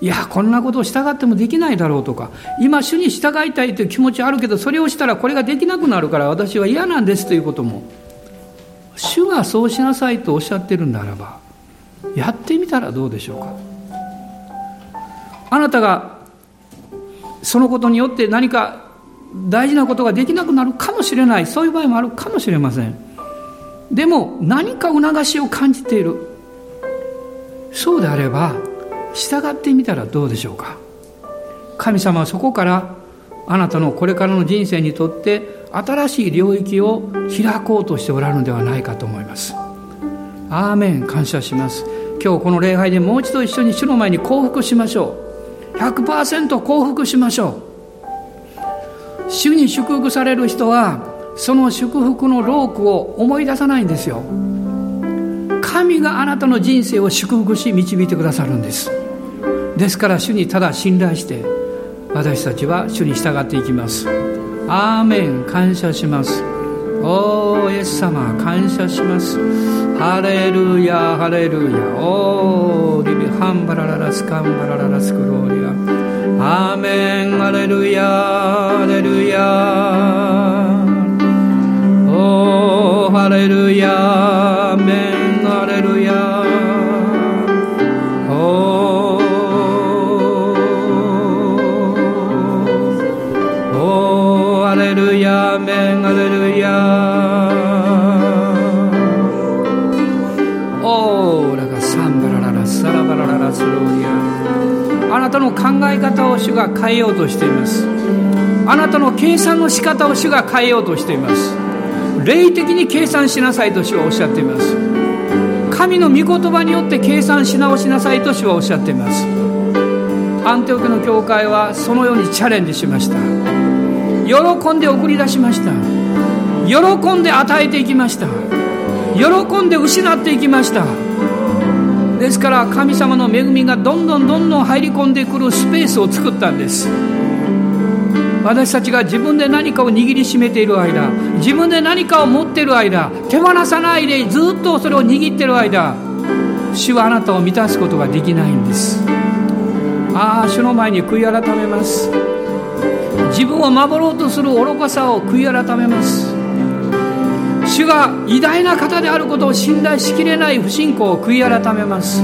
いや、こんなことを従ってもできないだろうとか、今主に従いたいという気持ちはあるけど、それをしたらこれができなくなるから私は嫌なんですということも、主がそうしなさいとおっしゃってるならば、やってみたらどうでしょうか。あなたがそのことによって何か大事なことができなくなるかもしれない。そういう場合もあるかもしれません。でも何か促しを感じている。そうであれば従ってみたらどうでしょうか。神様はそこからあなたのこれからの人生にとって新しい領域を開こうとしておられるのではないかと思います。アーメン。感謝します。今日この礼拝でもう一度一緒に主の前に降伏しましょう。 ひゃくパーセント 降伏しましょう。主に祝福される人はその祝福の労苦を思い出さないんですよ。神があなたの人生を祝福し導いてくださるんです。ですから主にただ信頼して私たちは主に従っていきます。アーメン。感謝します。おーイエス様感謝します。ハレルヤハレルヤおーリビハンバラララスカンバラララスクローリアアーメンハレルヤハレルヤおーハレルヤアーメンハレルヤアメンアレルヤオーラがサンバラララサラバラララスローリア。あなたの考え方を主が変えようとしています。あなたの計算の仕方を主が変えようとしています。霊的に計算しなさいと主はおっしゃっています。神の御言葉によって計算し直しなさいと主はおっしゃっています。アンテオキの教会はそのようにチャレンジしました。喜んで送り出しました。喜んで与えていきました。喜んで失っていきました。ですから神様の恵みがどんどんどんどん入り込んでくるスペースを作ったんです。私たちが自分で何かを握りしめている間、自分で何かを持っている間、手放さないでずっとそれを握っている間、主はあなたを満たすことができないんです。ああ、主の前に悔い改めます。自分を守ろうとする愚かさを悔い改めます。主が偉大な方であることを信頼しきれない不信仰を悔い改めます。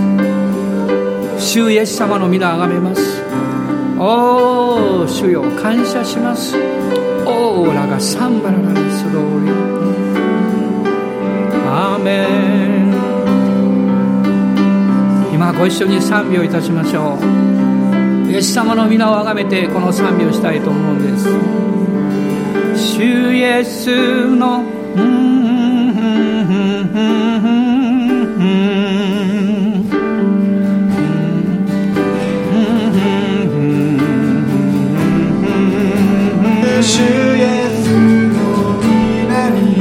主イエス様の皆あがめます。おー主よ感謝します。オーラがサンバラララスローリアーメン。今ご一緒に賛美をいたしましょう。イエス様の皆をあがめてこの賛美をしたいと思うんです。主イエスの主イエスの皆に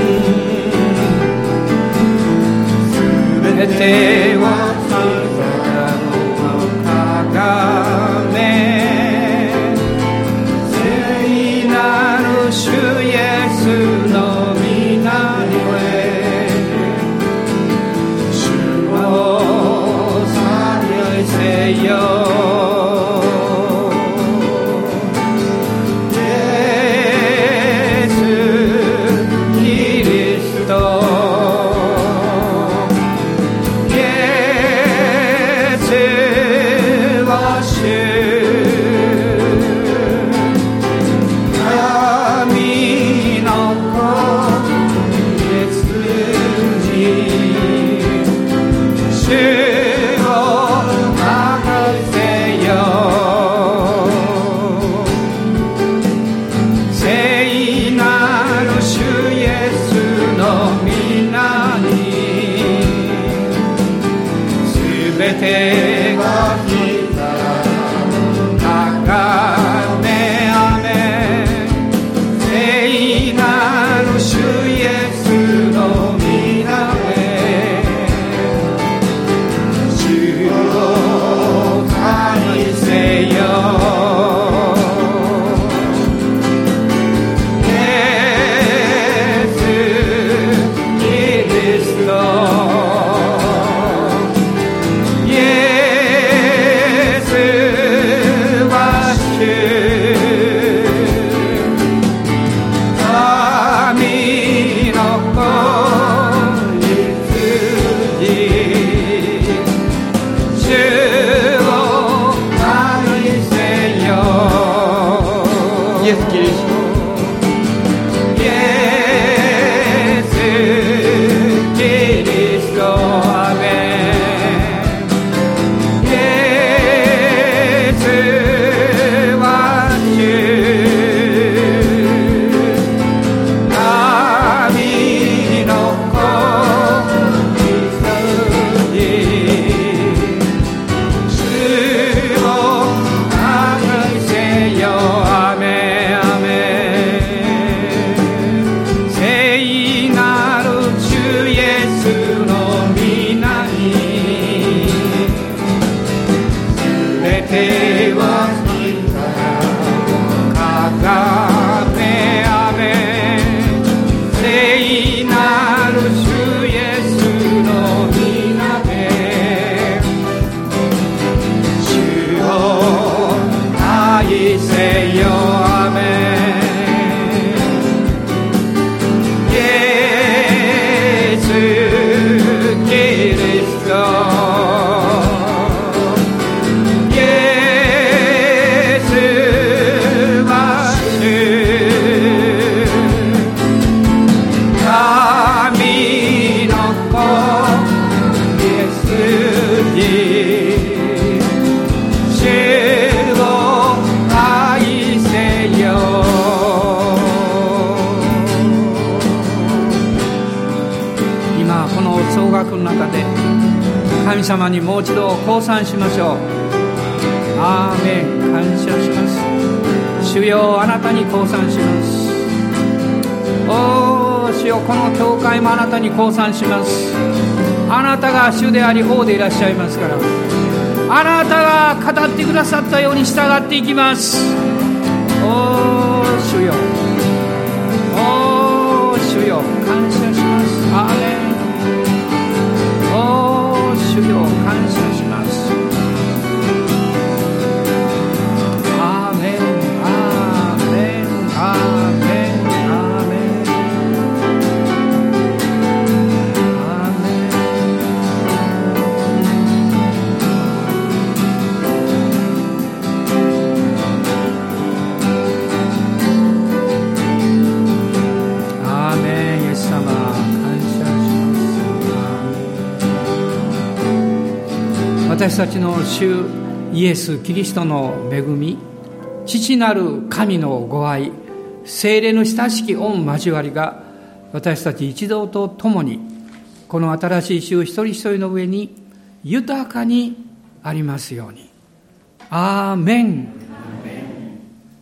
全ては約の中で神様にもう一度降参しましょう。アーメン。感謝します。主よ、あなたに降参します。おー、主よ、この教会もあなたに降参します。あなたが主であり王でいらっしゃいますから、あなたが語ってくださったように従っていきます。おー、主よ、おー、主よ、感謝します。アーメン。主よ、感謝します。アーメン、アーメン、アーメン、アーメン、アーメン、アーメン。イエス様、私たちの主イエス・キリストの恵み、父なる神のご愛、聖霊の親しき御交わりが、私たち一同と共にこの新しい主一人一人の上に豊かにありますように。アーメン。